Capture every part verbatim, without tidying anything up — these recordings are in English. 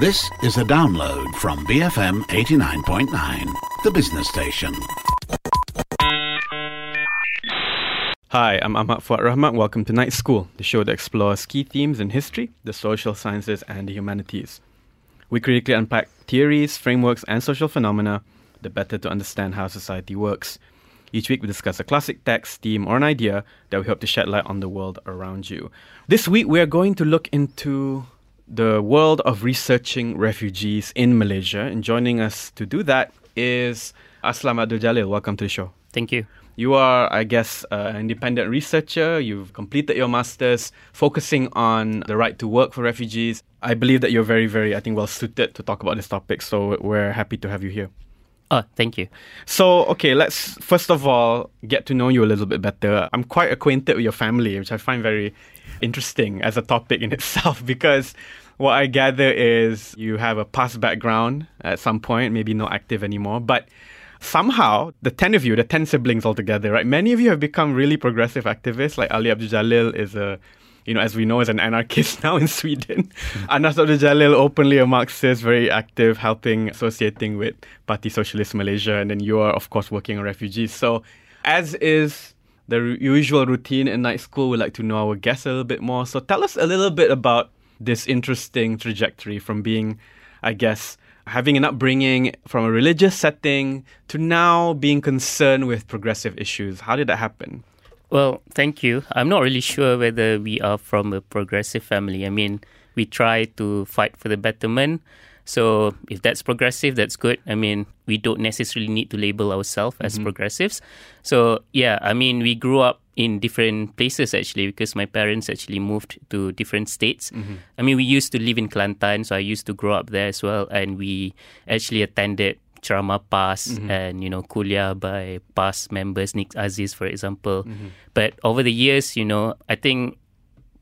This is a download from B F M eighty-nine point nine, the business station. Hi, I'm Ahmad Fuad Rahmat. Welcome to Night School, the show that explores key themes in history, the social sciences, and the humanities. We critically unpack theories, frameworks, and social phenomena, the better to understand how society works. Each week, we discuss a classic text, theme, or an idea that we hope to shed light on the world around you. This week, we are going to look into the world of researching refugees in Malaysia. And joining us to do that is Aslam Abdul Jalil. Welcome to the show. Thank you. You are, I guess, uh, an independent researcher. You've completed your master's, focusing on the right to work for refugees. I believe that you're very, very, I think, well-suited to talk about this topic. So we're happy to have you here. Oh, thank you. So, okay, let's first of all get to know you a little bit better. I'm quite acquainted with your family, which I find very interesting as a topic in itself, because what I gather is you have a past background at some point, maybe not active anymore, but somehow the ten of you, the ten siblings altogether, right? Many of you have become really progressive activists. Like Ali Abdul Jalil is a, you know, as we know, is an anarchist now in Sweden. Anas Abdul Jalil, openly a Marxist, very active, helping, associating with Parti Socialist Malaysia. And then you are, of course, working on refugees. So, as is the r- usual routine in Night School, we'd like to know our guests a little bit more. So, tell us a little bit about this interesting trajectory from being, I guess, having an upbringing from a religious setting to now being concerned with progressive issues. How did that happen? Well, thank you. I'm not really sure whether we are from a progressive family. I mean, we try to fight for the betterment. So if that's progressive, that's good. I mean, we don't necessarily need to label ourselves as mm-hmm. progressives. So, yeah, I mean, we grew up in different places, actually, because my parents actually moved to different states. Mm-hmm. I mean, we used to live in Kelantan, so I used to grow up there as well. And we actually attended Ceramah P A S mm-hmm. and, you know, Kuliah by P A S members, Nik Aziz, for example. Mm-hmm. But over the years, you know, I think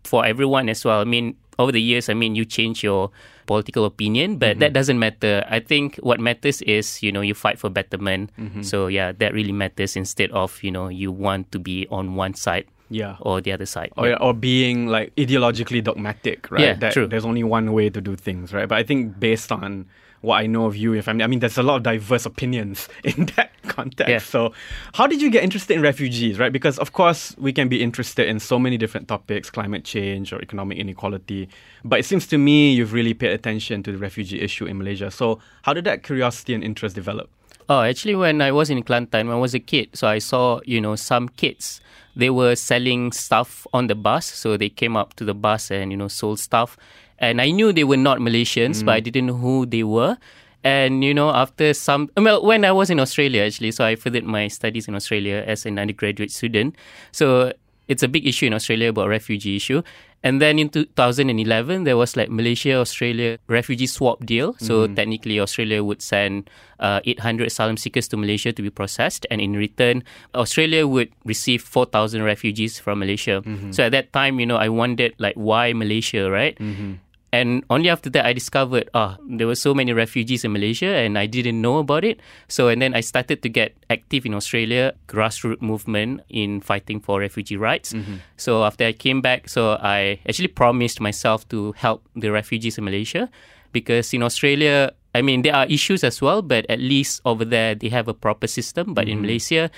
for everyone as well, I mean, over the years, I mean, you change your political opinion, but mm-hmm. that doesn't matter. I think what matters is, you know, you fight for betterment. Mm-hmm. So, yeah, that really matters instead of, you know, you want to be on one side. Yeah, or the other side, or, or being like ideologically dogmatic, right? Yeah, that true. There's only one way to do things, right? But I think based on what I know of you, if I mean, I mean, there's a lot of diverse opinions in that context. Yeah. So, how did you get interested in refugees, right? Because of course we can be interested in so many different topics, climate change or economic inequality. But it seems to me you've really paid attention to the refugee issue in Malaysia. So, how did that curiosity and interest develop? Oh, actually, when I was in Kelantan, when I was a kid, so I saw, you know, some kids, they were selling stuff on the bus. So they came up to the bus and, you know, sold stuff. And I knew they were not Malaysians, mm. but I didn't know who they were. And, you know, after some... Well, when I was in Australia, actually, so I furthered my studies in Australia as an undergraduate student. So it's a big issue in Australia about refugee issue. And then in two thousand eleven, there was like Malaysia-Australia refugee swap deal. So mm-hmm. technically, Australia would send uh, eight hundred asylum seekers to Malaysia to be processed. And in return, Australia would receive four thousand refugees from Malaysia. Mm-hmm. So at that time, you know, I wondered like, why Malaysia, right? Mm-hmm. And only after that, I discovered, ah, there were so many refugees in Malaysia and I didn't know about it. So, and then I started to get active in Australia, grassroots movement in fighting for refugee rights. Mm-hmm. So after I came back, so I actually promised myself to help the refugees in Malaysia because in Australia, I mean, there are issues as well, but at least over there, they have a proper system. But mm-hmm. in Malaysia,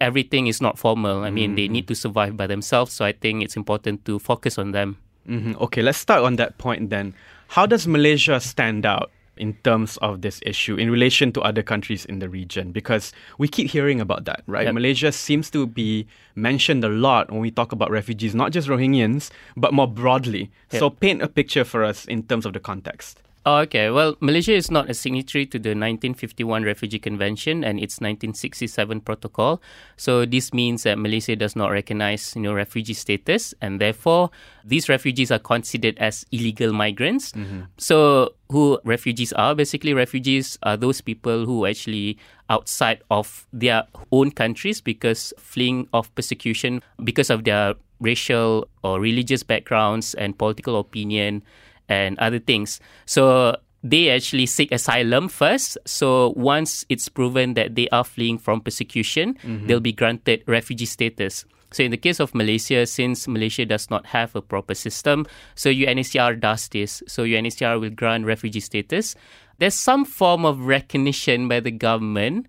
everything is not formal. I mean, mm-hmm. they need to survive by themselves. So I think it's important to focus on them. Mm-hmm. Okay, let's start on that point then. How does Malaysia stand out in terms of this issue in relation to other countries in the region? Because we keep hearing about that, right? Yep. Malaysia seems to be mentioned a lot when we talk about refugees, not just Rohingyans, but more broadly. Yep. So paint a picture for us in terms of the context. Oh, okay, well, Malaysia is not a signatory to the nineteen fifty-one Refugee Convention and its nineteen sixty-seven Protocol. So this means that Malaysia does not recognize, you know, refugee status, and therefore these refugees are considered as illegal migrants. Mm-hmm. So who refugees are? Basically, refugees are those people who actually outside of their own countries because fleeing of persecution because of their racial or religious backgrounds and political opinion and other things. So they actually seek asylum first. So once it's proven that they are fleeing from persecution, mm-hmm. they'll be granted refugee status. So in the case of Malaysia, since Malaysia does not have a proper system, so U N H C R does this. So U N H C R will grant refugee status. There's some form of recognition by the government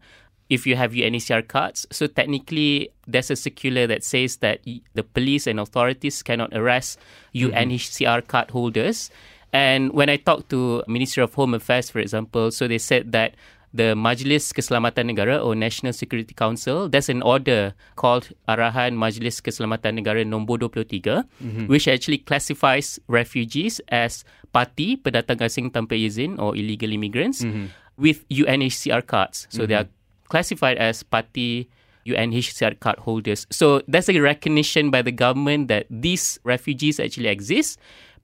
if you have U N H C R cards. So technically, there's a circular that says that the police and authorities cannot arrest U N H C R card holders. And when I talked to Ministry of Home Affairs, for example, so they said that the Majlis Keselamatan Negara or National Security Council, there's an order called Arahan Majlis Keselamatan Negara No. twenty-three, mm-hmm. which actually classifies refugees as parti, pendatang asing tanpa izin, or illegal immigrants, mm-hmm. with U N H C R cards. So mm-hmm. they are classified as parti U N H C R card holders. So that's a recognition by the government that these refugees actually exist,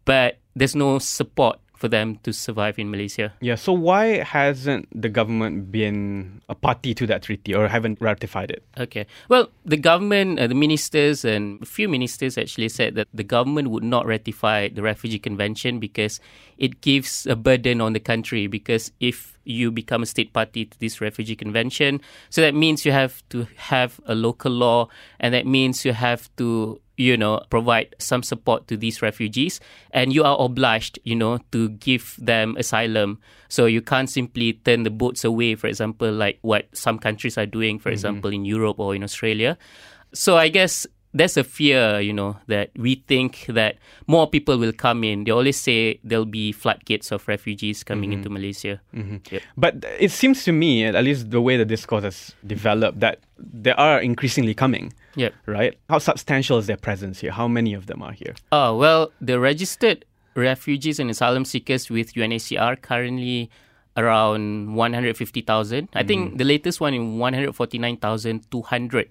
but there's no support for them to survive in Malaysia. Yeah, so why hasn't the government been a party to that treaty or haven't ratified it? Okay, well, the government, uh, the ministers and a few ministers actually said that the government would not ratify the Refugee Convention because it gives a burden on the country, because if you become a state party to this Refugee Convention, so that means you have to have a local law, and that means you have to you know, provide some support to these refugees, and you are obliged, you know, to give them asylum. So you can't simply turn the boats away, for example, like what some countries are doing, for mm-hmm. example, in Europe or in Australia. So I guess there's a fear, you know, that we think that more people will come in. They always say there'll be floodgates of refugees coming mm-hmm. into Malaysia. Mm-hmm. Yep. But it seems to me, at least the way the discourse has developed, that they are increasingly coming. Yep. Right? How substantial is their presence here? How many of them are here? Oh, well, the registered refugees and asylum seekers with U N H C R currently around one hundred fifty thousand. I mm. think the latest one in one hundred forty-nine thousand two hundred.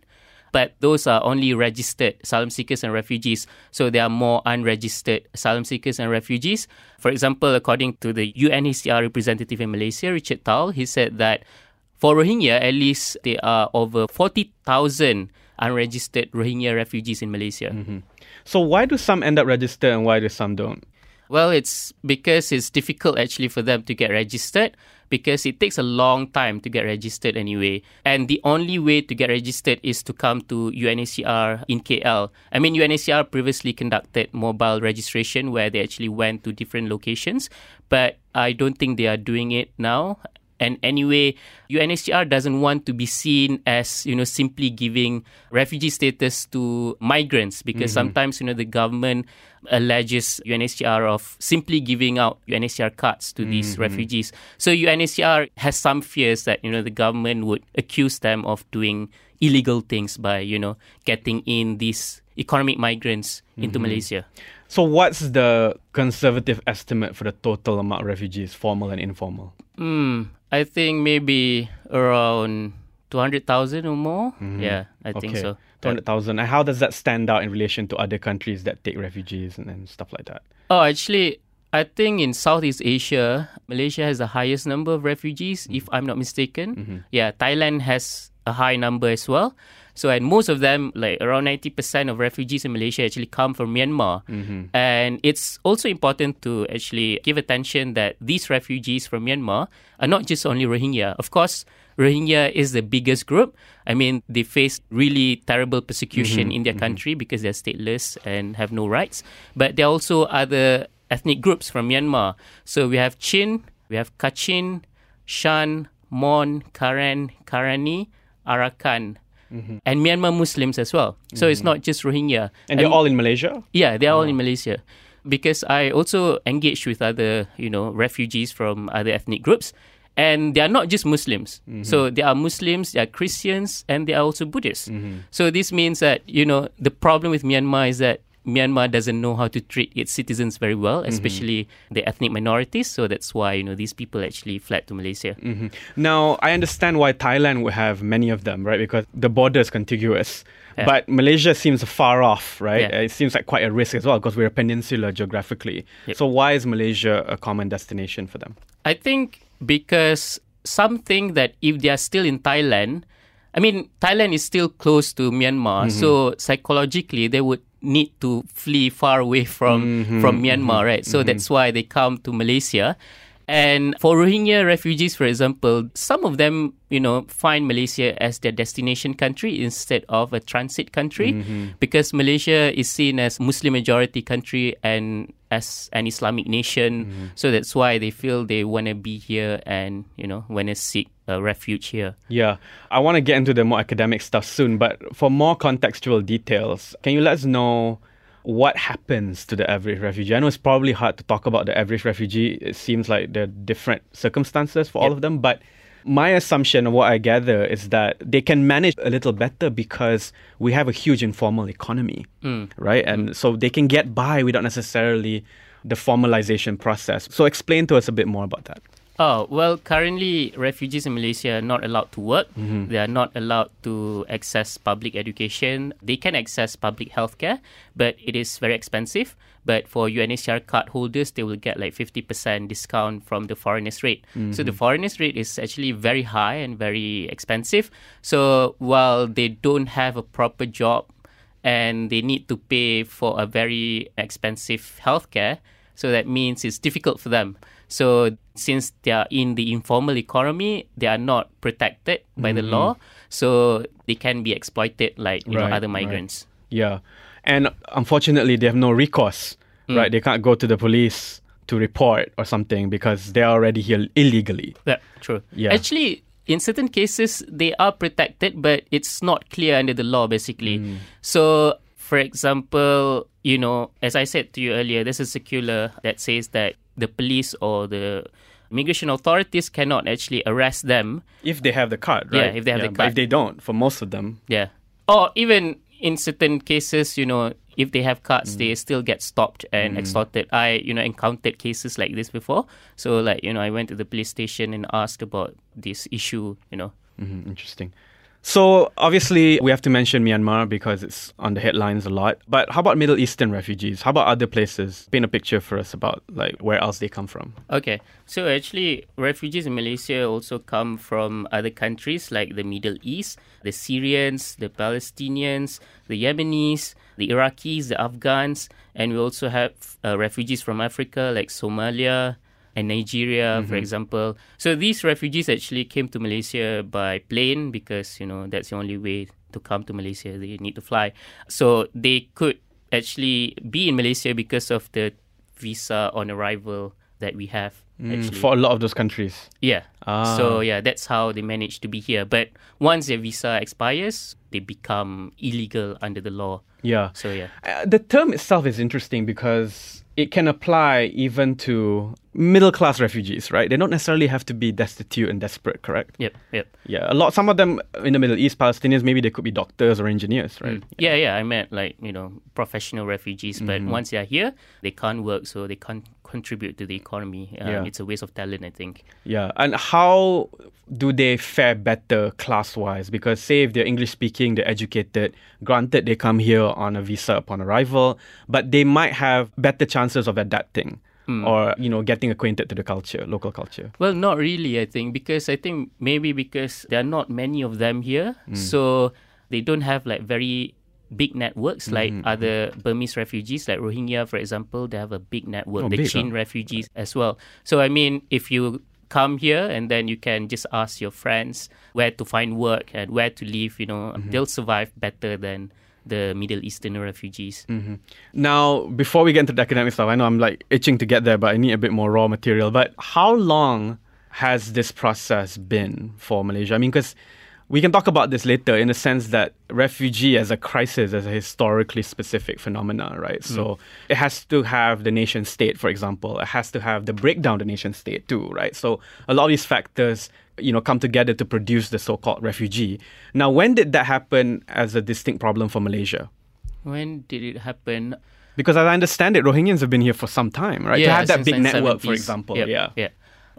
But those are only registered asylum seekers and refugees. So there are more unregistered asylum seekers and refugees. For example, according to the U N H C R representative in Malaysia, Richard Tal, he said that for Rohingya, at least there are over forty thousand unregistered Rohingya refugees in Malaysia. Mm-hmm. So why do some end up registered and why do some don't? Well, it's because it's difficult actually for them to get registered, because it takes a long time to get registered anyway. And the only way to get registered is to come to U N H C R in K L. I mean, U N H C R previously conducted mobile registration where they actually went to different locations, but I don't think they are doing it now. And anyway, U N H C R doesn't want to be seen as, you know, simply giving refugee status to migrants, because mm-hmm. sometimes, you know, the government alleges U N H C R of simply giving out U N H C R cards to mm-hmm. these refugees. So U N H C R has some fears that, you know, the government would accuse them of doing illegal things by, you know, getting in these economic migrants mm-hmm. into Malaysia. So what's the conservative estimate for the total amount of refugees, formal and informal? Mm, I think maybe around two hundred thousand or more. Mm-hmm. Yeah, I okay. think so. two hundred thousand. And how does that stand out in relation to other countries that take refugees and, and stuff like that? Oh, actually, I think in Southeast Asia, Malaysia has the highest number of refugees, mm-hmm. if I'm not mistaken. Mm-hmm. Yeah, Thailand has a high number as well. So, and most of them, like around ninety percent of refugees in Malaysia actually come from Myanmar. Mm-hmm. And it's also important to actually give attention that these refugees from Myanmar are not just only Rohingya. Of course, Rohingya is the biggest group. I mean, they face really terrible persecution mm-hmm. in their country mm-hmm. because they're stateless and have no rights. But there are also other ethnic groups from Myanmar. So we have Chin, we have Kachin, Shan, Mon, Karen, Karani, Arakan, mm-hmm. and Myanmar Muslims as well. So mm-hmm. it's not just Rohingya. And, and they're all in Malaysia? Yeah, they're oh. all in Malaysia. Because I also engaged with other, you know, refugees from other ethnic groups. And they are not just Muslims. Mm-hmm. So there are Muslims, there are Christians, and there are also Buddhists. Mm-hmm. So this means that, you know, the problem with Myanmar is that Myanmar doesn't know how to treat its citizens very well, especially mm-hmm. the ethnic minorities. So that's why, you know, these people actually fled to Malaysia. Mm-hmm. Now, I understand why Thailand would have many of them, right? Because the border is contiguous. Yeah. But Malaysia seems far off, right? Yeah. It seems like quite a risk as well because we're a peninsula geographically. Yep. So why is Malaysia a common destination for them? I think because some think that if they are still in Thailand, I mean, Thailand is still close to Myanmar. Mm-hmm. So psychologically, they would need to flee far away from, mm-hmm, from Myanmar, mm-hmm, right? So mm-hmm. that's why they come to Malaysia. And for Rohingya refugees, for example, some of them, you know, find Malaysia as their destination country instead of a transit country, mm-hmm. because Malaysia is seen as a Muslim majority country and as an Islamic nation. Mm-hmm. So that's why they feel they want to be here and, you know, want to seek a refuge here. Yeah. I want to get into the more academic stuff soon, but for more contextual details, can you let us know what happens to the average refugee? I know it's probably hard to talk about the average refugee. It seems like there are different circumstances for yep. all of them. But my assumption of what I gather is that they can manage a little better because we have a huge informal economy, mm. right? And mm. so they can get by without necessarily the formalization process. So explain to us a bit more about that. Oh, well, currently, refugees in Malaysia are not allowed to work. Mm-hmm. They are not allowed to access public education. They can access public healthcare, but it is very expensive. But for U N H C R card holders, they will get like fifty percent discount from the foreigners rate. Mm-hmm. So the foreigners rate is actually very high and very expensive. So while they don't have a proper job and they need to pay for a very expensive healthcare, so that means it's difficult for them. So since they are in the informal economy, they are not protected by mm-hmm. the law. So they can be exploited like you right, know, other migrants. Right. Yeah. And unfortunately, they have no recourse, mm. right? They can't go to the police to report or something because they're already here illegally. Yeah, true. Yeah. Actually, in certain cases, they are protected, but it's not clear under the law, basically. Mm. So, for example, you know, as I said to you earlier, there's a circular that says that the police or the immigration authorities cannot actually arrest them. If they have the card, right? Yeah, if they have yeah, the card. But if they don't, for most of them. Yeah. Or even in certain cases, you know, if they have cards, mm. they still get stopped and mm. extorted. I, you know, encountered cases like this before. So, like, you know, I went to the police station and asked about this issue, you know. Mm-hmm, interesting. So, obviously, we have to mention Myanmar because it's on the headlines a lot. But how about Middle Eastern refugees? How about other places? Paint a picture for us about like where else they come from. Okay. So, actually, refugees in Malaysia also come from other countries like the Middle East, the Syrians, the Palestinians, the Yemenis, the Iraqis, the Afghans. And we also have uh, refugees from Africa like Somalia and Nigeria, mm-hmm. for example. So these refugees actually came to Malaysia by plane because, you know, that's the only way to come to Malaysia. They need to fly. So they could actually be in Malaysia because of the visa on arrival that we have. Mm, for a lot of those countries. Yeah. Ah. So, yeah, that's how they manage to be here. But once their visa expires, they become illegal under the law. Yeah. So, yeah. Uh, the term itself is interesting because it can apply even to middle-class refugees, right? They don't necessarily have to be destitute and desperate, correct? Yep, yep. Yeah, a lot. Some of them in the Middle East, Palestinians, maybe they could be doctors or engineers, right? Mm. Yeah. yeah, yeah. I meant like, you know, professional refugees. But mm. once they're here, they can't work, so they can't contribute to the economy. Um, yeah. It's a waste of talent, I think. Yeah. And how do they fare better class-wise? Because say if they're English-speaking, they're educated, granted they come here on a visa upon arrival, but they might have better chances of adapting. Mm. Or, you know, getting acquainted to the culture, local culture? Well, not really, I think, because I think maybe because there are not many of them here. Mm. So they don't have like very big networks like mm-hmm. other Burmese refugees, like Rohingya, for example. They have a big network, oh, the big, Chin huh? refugees right. as well. So, I mean, if you come here and then you can just ask your friends where to find work and where to live, you know, mm-hmm. they'll survive better than the Middle Eastern refugees. Mm-hmm. Now, before we get into the academic stuff, I know I'm like itching to get there, but I need a bit more raw material. But how long has this process been for Malaysia? I mean, because we can talk about this later in the sense that refugee as a crisis is a historically specific phenomenon, right? Mm. So it has to have the nation state, for example. It has to have the breakdown of the nation state too, right? So a lot of these factors, you know, come together to produce the so-called refugee. Now, when did that happen as a distinct problem for Malaysia? When did it happen? Because as I understand it, Rohingyans have been here for some time, right? Yeah, to have that big network, for example. Yep. Yeah. yeah.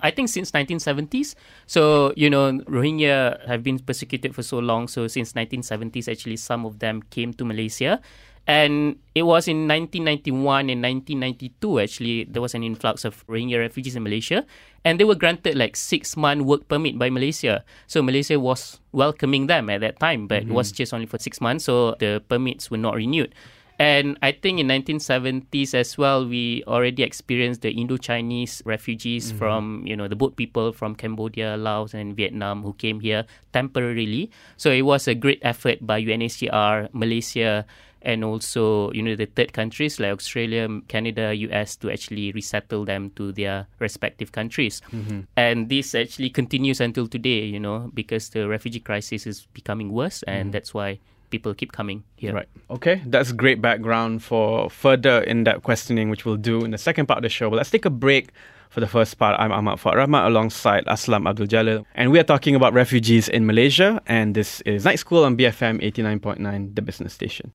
I think since nineteen seventies. So, you know, Rohingya have been persecuted for so long. So since nineteen seventies, actually, some of them came to Malaysia. And it was in nineteen ninety-one and nineteen ninety-two, actually, there was an influx of Rohingya refugees in Malaysia. And they were granted like six-month work permit by Malaysia. So Malaysia was welcoming them at that time, but mm-hmm. it was just only for six months. So the permits were not renewed. And I think in nineteen seventies as well, we already experienced the Indo-Chinese refugees mm-hmm. from, you know, the boat people from Cambodia, Laos and Vietnam who came here temporarily. So it was a great effort by U N H C R, Malaysia, and also, you know, the third countries like Australia, Canada, U S to actually resettle them to their respective countries. Mm-hmm. And this actually continues until today, you know, because the refugee crisis is becoming worse and mm-hmm. that's why people keep coming here. Right. Okay, that's great background for further in-depth questioning, which we'll do in the second part of the show. But let's take a break for the first part. I'm Ahmad Fuad Rahmat alongside Aslam Abdul Jalil, and we are talking about refugees in Malaysia. And this is Night School on B F M eighty-nine point nine, the business station.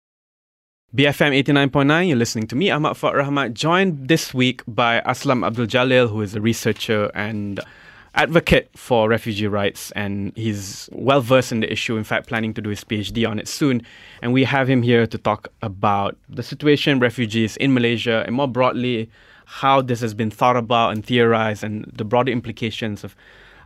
B F M eighty-nine point nine, you're listening to me, Ahmad Fuad Rahmat, joined this week by Aslam Abdul Jalil, who is a researcher and advocate for refugee rights, and he's well-versed in the issue, in fact planning to do his PhD on it soon. And we have him here to talk about the situation, refugees in Malaysia, and more broadly, how this has been thought about and theorized, and the broader implications of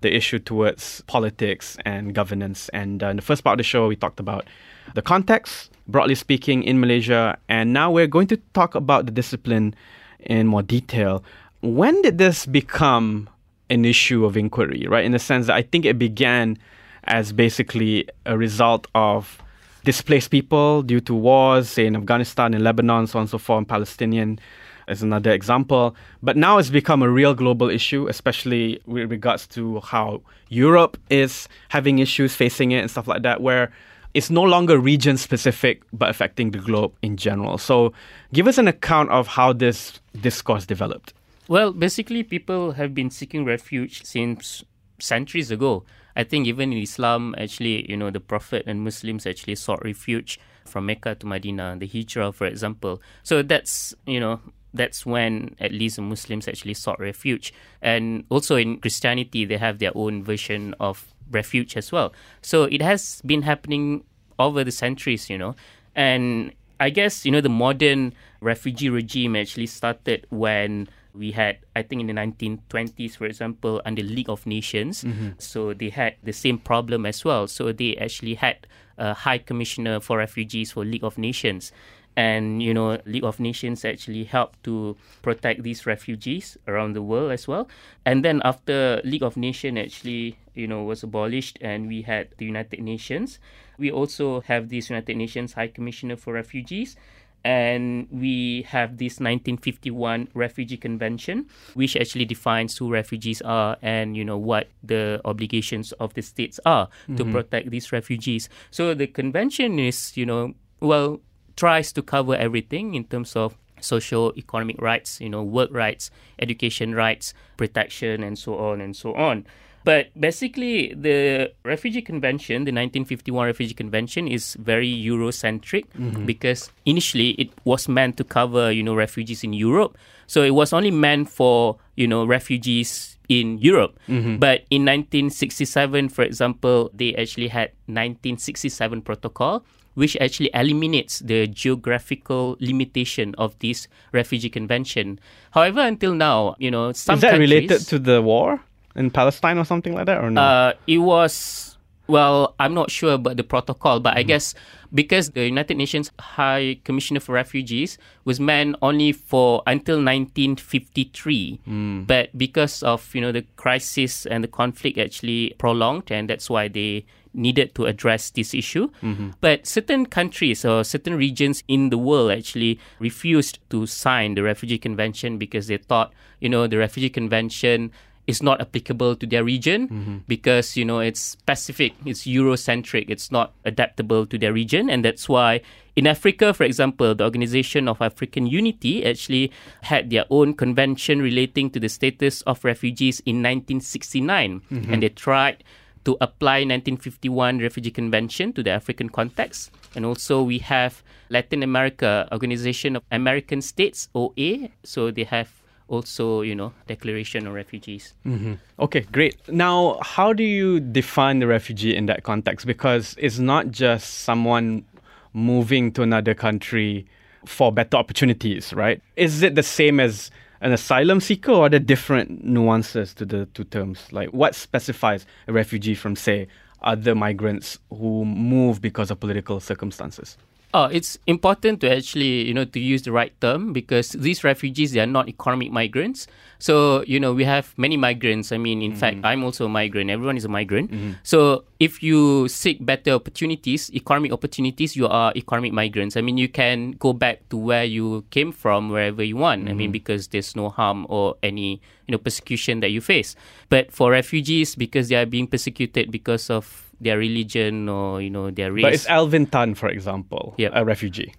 the issue towards politics and governance. And uh, in the first part of the show, we talked about the context, broadly speaking, in Malaysia. And now we're going to talk about the discipline in more detail. When did this become an issue of inquiry, right? In the sense that I think it began as basically a result of displaced people due to wars, say in Afghanistan, in Lebanon, so on and so forth, and Palestinian is another example. But now it's become a real global issue, especially with regards to how Europe is having issues facing it and stuff like that, where it's no longer region-specific, but affecting the globe in general. So give us an account of how this discourse developed. Well, basically, people have been seeking refuge since centuries ago. I think even in Islam, actually, you know, the Prophet and Muslims actually sought refuge from Mecca to Medina, the Hijrah, for example. So that's, you know, that's when at least the Muslims actually sought refuge. And also in Christianity, they have their own version of refuge as well. So it has been happening over the centuries, you know. And I guess, you know, the modern refugee regime actually started when we had, I think in the nineteen twenties, for example, under League of Nations. Mm-hmm. So they had the same problem as well. So they actually had a High Commissioner for Refugees for League of Nations. And, you know, League of Nations actually helped to protect these refugees around the world as well. And then after League of Nations actually, you know, was abolished and we had the United Nations, we also have this United Nations High Commissioner for Refugees. And we have this nineteen fifty-one Refugee Convention, which actually defines who refugees are and, you know, what the obligations of the states are mm-hmm. to protect these refugees. So the convention is, you know, well, tries to cover everything in terms of social, economic rights, you know, work rights, education rights, protection, and so on and so on. But basically, the Refugee Convention, the nineteen fifty-one Refugee Convention, is very Eurocentric mm-hmm. because initially it was meant to cover, you know, refugees in Europe. So it was only meant for, you know, refugees in Europe. Mm-hmm. But in nineteen sixty-seven, for example, they actually had nineteen sixty-seven Protocol, which actually eliminates the geographical limitation of this refugee convention. However, until now, you know, some Is that countries, related to the war in Palestine or something like that, or no? Uh, it was, well, I'm not sure about the protocol, but mm-hmm. I guess because the United Nations High Commissioner for Refugees was meant only for until nineteen fifty-three. Mm. But because of, you know, the crisis and the conflict actually prolonged, and that's why they needed to address this issue. Mm-hmm. But certain countries or certain regions in the world actually refused to sign the Refugee Convention because they thought, you know, the Refugee Convention is not applicable to their region mm-hmm. because, you know, it's specific, it's Eurocentric, it's not adaptable to their region. And that's why in Africa, for example, the Organization of African Unity actually had their own convention relating to the status of refugees in nineteen sixty-nine. Mm-hmm. And they tried to apply nineteen fifty-one Refugee Convention to the African context. And also we have Latin America, Organization of American States, O A. So they have also, you know, Declaration of Refugees. Mm-hmm. Okay, great. Now, how do you define the refugee in that context? Because it's not just someone moving to another country for better opportunities, right? Is it the same as an asylum seeker, or are there different nuances to the two terms? Like, what specifies a refugee from, say, other migrants who move because of political circumstances? Oh, it's important to actually, you know, to use the right term, because these refugees, they are not economic migrants. So, you know, we have many migrants. I mean, in mm-hmm. fact, I'm also a migrant. Everyone is a migrant. Mm-hmm. So if you seek better opportunities, economic opportunities, you are economic migrants. I mean, you can go back to where you came from, wherever you want. Mm-hmm. I mean, because there's no harm or any, you know, persecution that you face. But for refugees, because they are being persecuted because of their religion or, you know, their race. But is Alvin Tan, for example, yep. a refugee?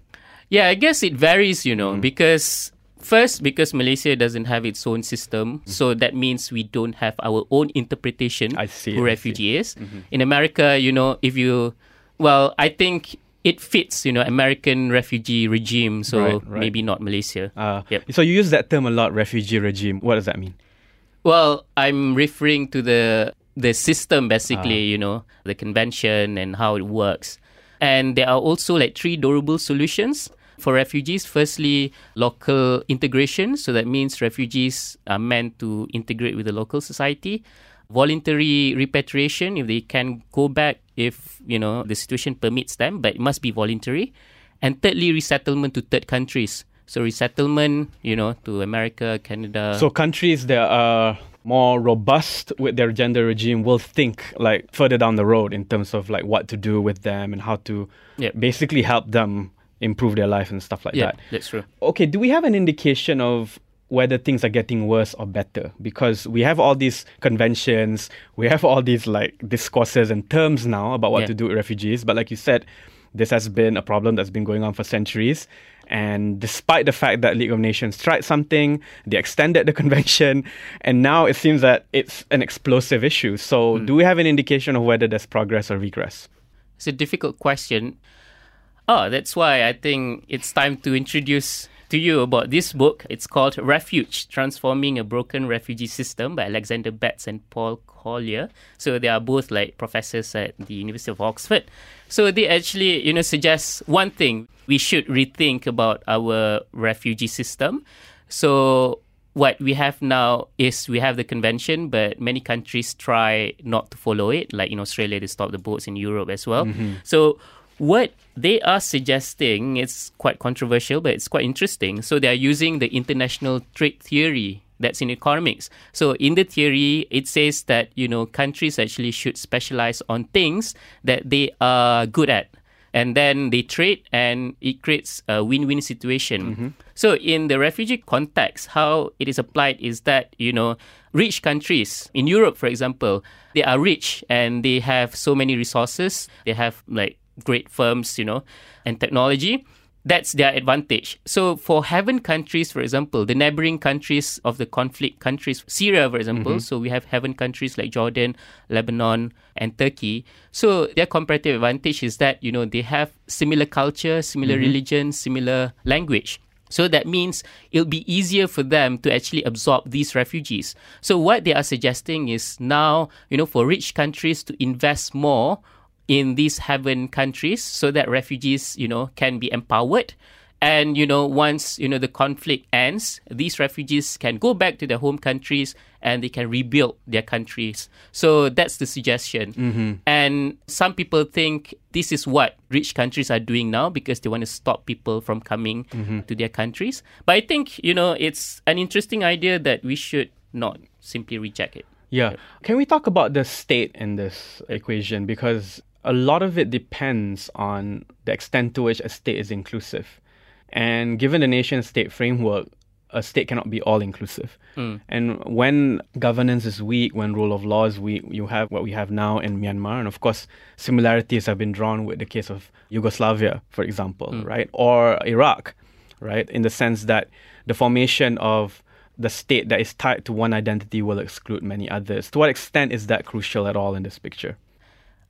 Yeah, I guess it varies, you know, mm. because first, because Malaysia doesn't have its own system. Mm. So that means we don't have our own interpretation I see, who I refugee see. Is. Mm-hmm. In America, you know, if you, well, I think it fits, you know, American refugee regime. So right, right. maybe not Malaysia. Uh, yep. So you use that term a lot, refugee regime. What does that mean? Well, I'm referring to the... the system, basically, ah. you know, the convention and how it works. And there are also like three durable solutions for refugees. Firstly, local integration. So that means refugees are meant to integrate with the local society. Voluntary repatriation, if they can go back, if, you know, the situation permits them, but it must be voluntary. And thirdly, resettlement to third countries. So resettlement, you know, to America, Canada. So countries that are more robust with their gender regime will think like further down the road in terms of like what to do with them and how to yep. basically help them improve their life and stuff like yep, that. Yeah, that's true. Okay, do we have an indication of whether things are getting worse or better? Because we have all these conventions, we have all these like discourses and terms now about what yep. to do with refugees. But like you said, this has been a problem that's been going on for centuries. And despite the fact that League of Nations tried something, they extended the convention, and now it seems that it's an explosive issue. So mm. do we have an indication of whether there's progress or regress? It's a difficult question. Oh, that's why I think it's time to introduce to you about this book. It's called Refuge: Transforming a Broken Refugee System by Alexander Betts and Paul Collier. So they are both like professors at the University of Oxford. So they actually, you know, suggest one thing. We should rethink about our refugee system. So what we have now is we have the convention, but many countries try not to follow it. Like in Australia, they stopped the boats, in Europe as well. Mm-hmm. So what they are suggesting, it's quite controversial, but it's quite interesting. So they are using the international trade theory that's in economics. So in the theory, it says that, you know, countries actually should specialize on things that they are good at. And then they trade and it creates a win-win situation. Mm-hmm. So in the refugee context, how it is applied is that, you know, rich countries, in Europe, for example, they are rich and they have so many resources. They have like great firms, you know, and technology. That's their advantage. So for heaven countries, for example, the neighboring countries of the conflict countries, Syria, for example, mm-hmm. so we have heaven countries like Jordan, Lebanon, and Turkey. So their comparative advantage is that, you know, they have similar culture, similar mm-hmm. religion, similar language. So that means it'll be easier for them to actually absorb these refugees. So what they are suggesting is now, you know, for rich countries to invest more in these heaven countries so that refugees, you know, can be empowered. And, you know, once, you know, the conflict ends, these refugees can go back to their home countries and they can rebuild their countries. So that's the suggestion. Mm-hmm. And some people think this is what rich countries are doing now because they want to stop people from coming mm-hmm. to their countries. But I think, you know, it's an interesting idea that we should not simply reject it. Yeah. Can we talk about the state in this equation? Because a lot of it depends on the extent to which a state is inclusive. And given the nation-state framework, a state cannot be all-inclusive. Mm. And when governance is weak, when rule of law is weak, you have what we have now in Myanmar. And of course, similarities have been drawn with the case of Yugoslavia, for example, mm. right? Or Iraq, right? In the sense that the formation of the state that is tied to one identity will exclude many others. To what extent is that crucial at all in this picture?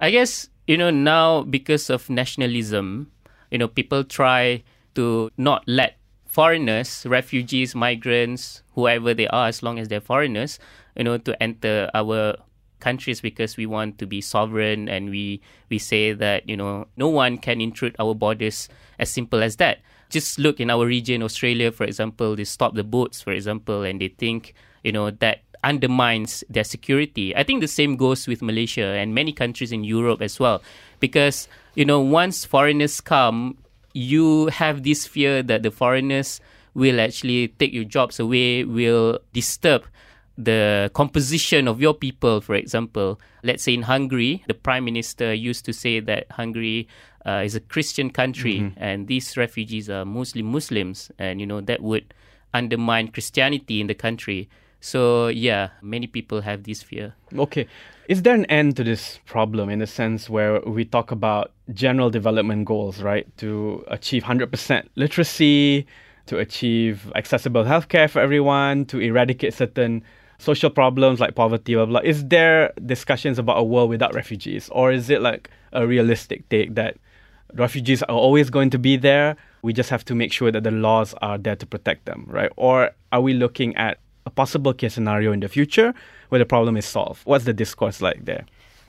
I guess, you know, now because of nationalism, you know, people try to not let foreigners, refugees, migrants, whoever they are, as long as they're foreigners, you know, to enter our countries because we want to be sovereign and we, we say that, you know, no one can intrude our borders, as simple as that. Just look in our region, Australia, for example, they stop the boats, for example, and they think, you know, that undermines their security. I think the same goes with Malaysia and many countries in Europe as well. Because, you know, once foreigners come, you have this fear that the foreigners will actually take your jobs away, will disturb the composition of your people, for example. Let's say in Hungary, the Prime Minister used to say that Hungary uh, is a Christian country, mm-hmm. and these refugees are mostly Muslims, and, you know, that would undermine Christianity in the country. So, yeah, many people have this fear. Okay. Is there an end to this problem in the sense where we talk about general development goals, right? To achieve one hundred percent literacy, to achieve accessible healthcare for everyone, to eradicate certain social problems like poverty, blah, blah, blah. Is there discussions about a world without refugees? Or is it like a realistic take that refugees are always going to be there? We just have to make sure that the laws are there to protect them, right? Or are we looking at a possible case scenario in the future where the problem is solved? What's the discourse like there?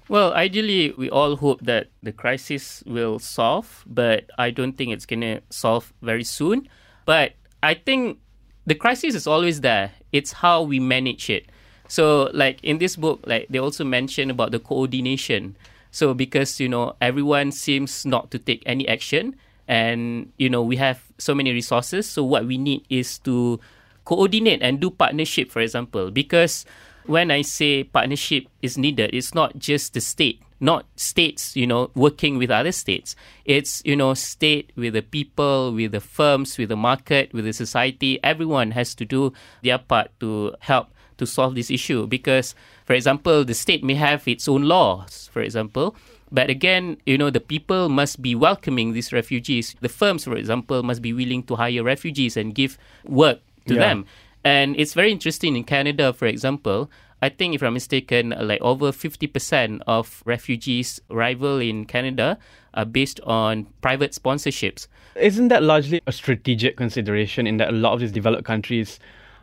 Well, ideally, we all hope that the crisis will solve, but I don't think it's going to solve very soon. But I think the crisis is always there. It's how we manage it. So, like, in this book, like, they also mention about the coordination. So, because, you know, everyone seems not to take any action and, you know, we have so many resources. So, what we need is to coordinate and do partnership, for example. Because when I say partnership is needed, it's not just the state, not states, you know, working with other states. It's, you know, state with the people, with the firms, with the market, with the society. Everyone has to do their part to help to solve this issue. Because, for example, the state may have its own laws, for example. But again, you know, the people must be welcoming these refugees. The firms, for example, must be willing to hire refugees and give work to yeah. them. And it's very interesting in Canada, for example. I think, if I'm mistaken, like over fifty percent of refugees' arrival in Canada are based on private sponsorships. Isn't that largely a strategic consideration in that a lot of these developed countries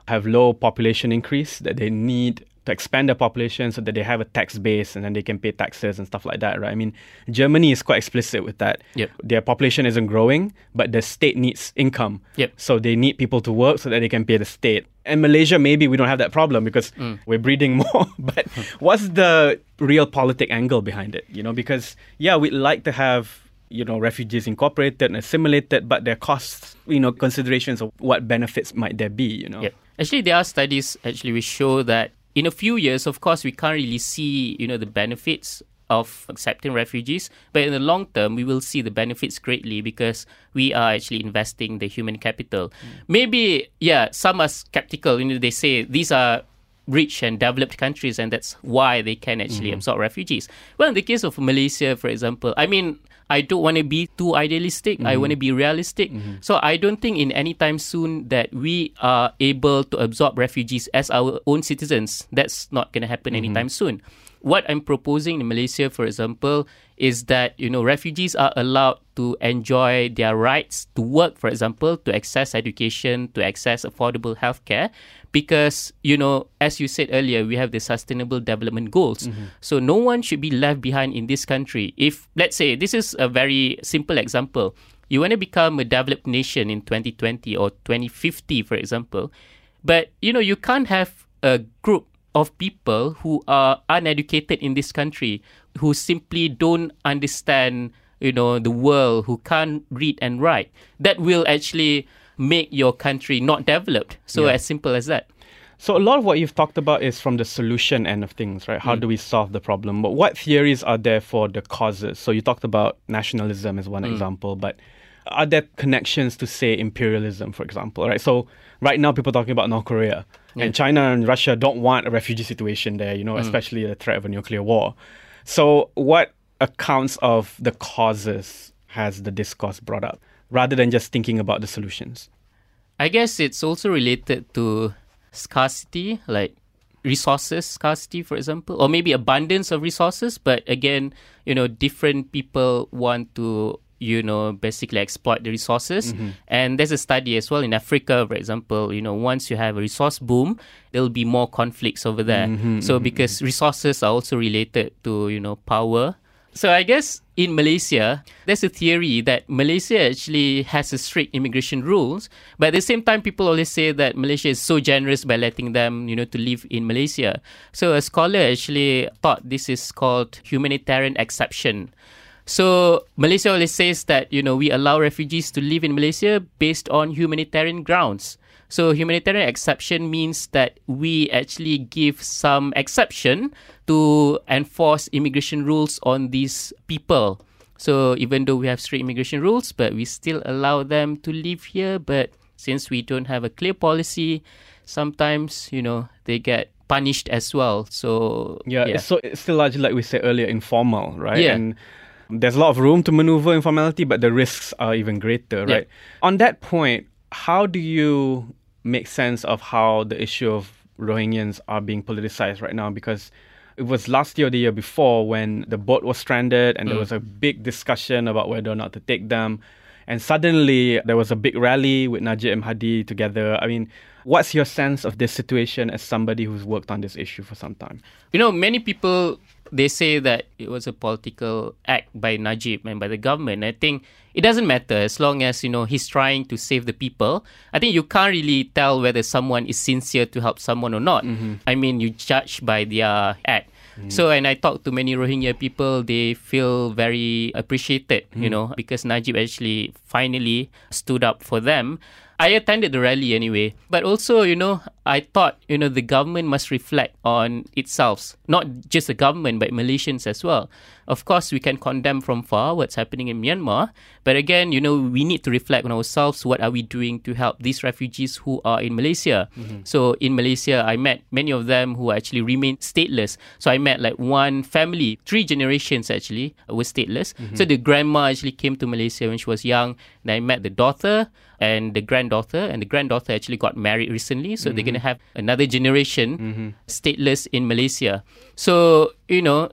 have low population increase, that they need to expand their population so that they have a tax base and then they can pay taxes and stuff like that, right? I mean, Germany is quite explicit with that. Yep. Their population isn't growing, but the state needs income. Yep. So they need people to work so that they can pay the state. In Malaysia, maybe we don't have that problem because mm. we're breeding more. But what's the real politic angle behind it? You know, because, yeah, we'd like to have, you know, refugees incorporated and assimilated, but their costs, you know, considerations of what benefits might there be, you know? Yep. Actually, there are studies, actually, which show that in a few years, of course, we can't really see, you know, the benefits of accepting refugees. But in the long term, we will see the benefits greatly because we are actually investing the human capital. Mm. Maybe, yeah, some are skeptical. You know, they say these are rich and developed countries and that's why they can actually mm-hmm. absorb refugees. Well, in the case of Malaysia, for example, I mean, I don't want to be too idealistic. Mm-hmm. I want to be realistic. Mm-hmm. So I don't think in any time soon that we are able to absorb refugees as our own citizens. That's not going to happen mm-hmm. anytime soon. What I'm proposing in Malaysia, for example, is that, you know, refugees are allowed to enjoy their rights to work, for example, to access education, to access affordable healthcare. Because, you know, as you said earlier, we have the Sustainable Development Goals. Mm-hmm. So no one should be left behind in this country. If, let's say, this is a very simple example. You want to become a developed nation in twenty twenty or twenty fifty, for example. But, you know, you can't have a group of people who are uneducated in this country, who simply don't understand, you know, the world, who can't read and write. That will actually make your country not developed. So yeah. as simple as that. So a lot of what you've talked about is from the solution end of things, right? How mm. do we solve the problem? But what theories are there for the causes? So you talked about nationalism as one mm. example, but are there connections to, say, imperialism, for example, right? So right now, people are talking about North Korea. Yeah. And China and Russia don't want a refugee situation there, you know, mm. especially the threat of a nuclear war. So what accounts of the causes has the discourse brought up, rather than just thinking about the solutions? I guess it's also related to scarcity, like resources scarcity, for example, or maybe abundance of resources. But again, you know, different people want to, you know, basically exploit the resources. Mm-hmm. And there's a study as well in Africa, for example, you know, once you have a resource boom, there'll be more conflicts over there. Mm-hmm, so mm-hmm. because resources are also related to, you know, power. So I guess in Malaysia, there's a theory that Malaysia actually has a strict immigration rules. But at the same time, people always say that Malaysia is so generous by letting them, you know, to live in Malaysia. So a scholar actually thought this is called humanitarian exception. So Malaysia always says that, you know, we allow refugees to live in Malaysia based on humanitarian grounds. So humanitarian exception means that we actually give some exception to enforce immigration rules on these people. So even though we have strict immigration rules, but we still allow them to live here. But since we don't have a clear policy, sometimes, you know, they get punished as well. So yeah, yeah. It's so it's still largely, like we said earlier, informal, right? Yeah. And there's a lot of room to maneuver informality, but the risks are even greater, right? Yeah. On that point, how do you make sense of how the issue of Rohingyans are being politicized right now? Because it was last year or the year before when the boat was stranded and mm. there was a big discussion about whether or not to take them. And suddenly there was a big rally with Najib and Hadi together. I mean, what's your sense of this situation as somebody who's worked on this issue for some time? You know, many people, they say that it was a political act by Najib and by the government. I think it doesn't matter as long as, you know, he's trying to save the people. I think you can't really tell whether someone is sincere to help someone or not. Mm-hmm. I mean, you judge by their act. Mm-hmm. So, and I talk to many Rohingya people, they feel very appreciated, mm-hmm. you know, because Najib actually finally stood up for them. I attended the rally anyway. But also, you know, I thought, you know, the government must reflect on itself. Not just the government, but Malaysians as well. Of course, we can condemn from far what's happening in Myanmar. But again, you know, we need to reflect on ourselves. What are we doing to help these refugees who are in Malaysia? Mm-hmm. So in Malaysia, I met many of them who actually remain stateless. So I met like one family, three generations actually were stateless. Mm-hmm. So the grandma actually came to Malaysia when she was young. Then I met the daughter and the granddaughter, and the granddaughter actually got married recently, so mm-hmm. they're going to have another generation mm-hmm. stateless in Malaysia. So, you know,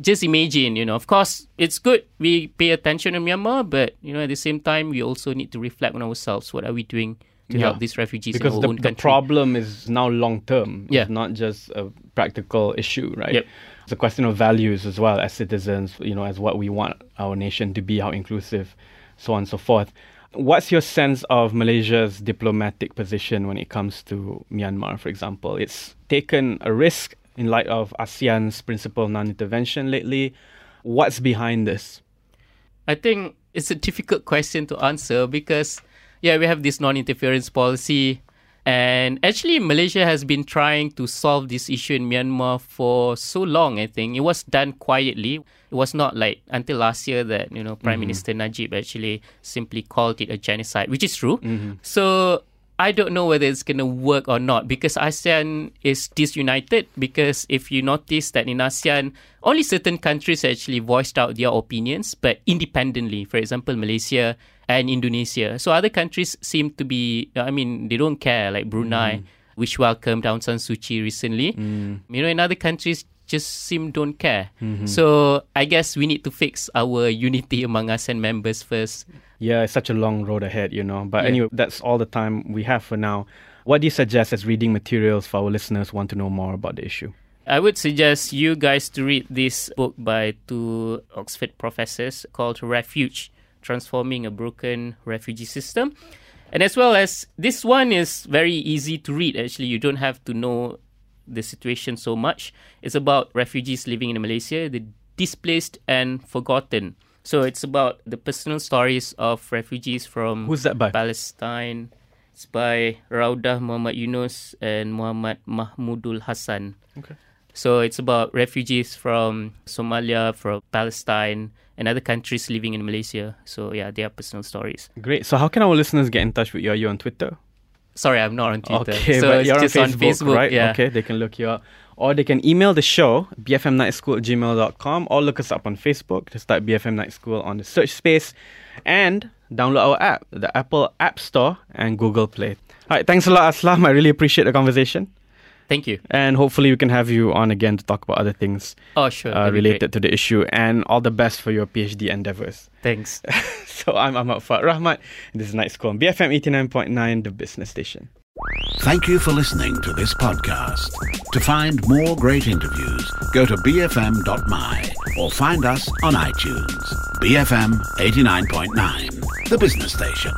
just imagine, you know, of course, it's good we pay attention in Myanmar, but, you know, at the same time, we also need to reflect on ourselves. What are we doing to yeah. help these refugees because in our the, own country? Because the problem is now long-term. Yeah. It's not just a practical issue, right? Yep. It's a question of values as well as citizens, you know, as what we want our nation to be, how inclusive, so on and so forth. What's your sense of Malaysia's diplomatic position when it comes to Myanmar, for example? It's taken a risk in light of ASEAN's principle of non-intervention lately. What's behind this? I think it's a difficult question to answer because, yeah, we have this non-interference policy. And actually, Malaysia has been trying to solve this issue in Myanmar for so long, I think. It was done quietly. It was not like until last year that, you know, Prime mm-hmm. Minister Najib actually simply called it a genocide, which is true. Mm-hmm. So I don't know whether it's going to work or not because ASEAN is disunited, because if you notice that in ASEAN, only certain countries actually voiced out their opinions, but independently. For example, Malaysia and Indonesia. So other countries seem to be, I mean, they don't care, like Brunei, mm. which welcomed Aung San Suu Kyi recently. Mm. You know, in other countries just seem don't care. Mm-hmm. So I guess we need to fix our unity among ASEAN members first. Yeah, it's such a long road ahead, you know. But yeah. anyway, that's all the time we have for now. What do you suggest as reading materials for our listeners who want to know more about the issue? I would suggest you guys to read this book by two Oxford professors called Refuge: Transforming a Broken Refugee System. And as well as, this one is very easy to read, actually. You don't have to know the situation so much. It's about refugees living in Malaysia, the displaced and forgotten. So it's about the personal stories of refugees from Who's that by? Palestine. It's by Raudah Muhammad Yunus and Muhammad Mahmudul Hassan. Okay. So it's about refugees from Somalia, from Palestine, and other countries living in Malaysia. So yeah, they are personal stories. Great. So how can our listeners get in touch with you? Are you on Twitter? Sorry, I'm not on Twitter. Okay, so but you're on Facebook, on Facebook, right? Yeah. Okay, they can look you up. Or they can email the show, b f m night school at gmail dot com, or look us up on Facebook. Just type B F M Night School on the search space. And download our app, the Apple App Store and Google Play. All right, thanks a lot, Aslam. I really appreciate the conversation. Thank you. And hopefully we can have you on again to talk about other things oh, sure. uh, related to the issue. And all the best for your PhD endeavours. Thanks. So I'm Ahmad Fuad Rahmat. And this is Night School on B F M eighty-nine point nine, the business station. Thank you for listening to this podcast. To find more great interviews, go to b f m dot m y or find us on iTunes. B F M eighty-nine point nine, the business station.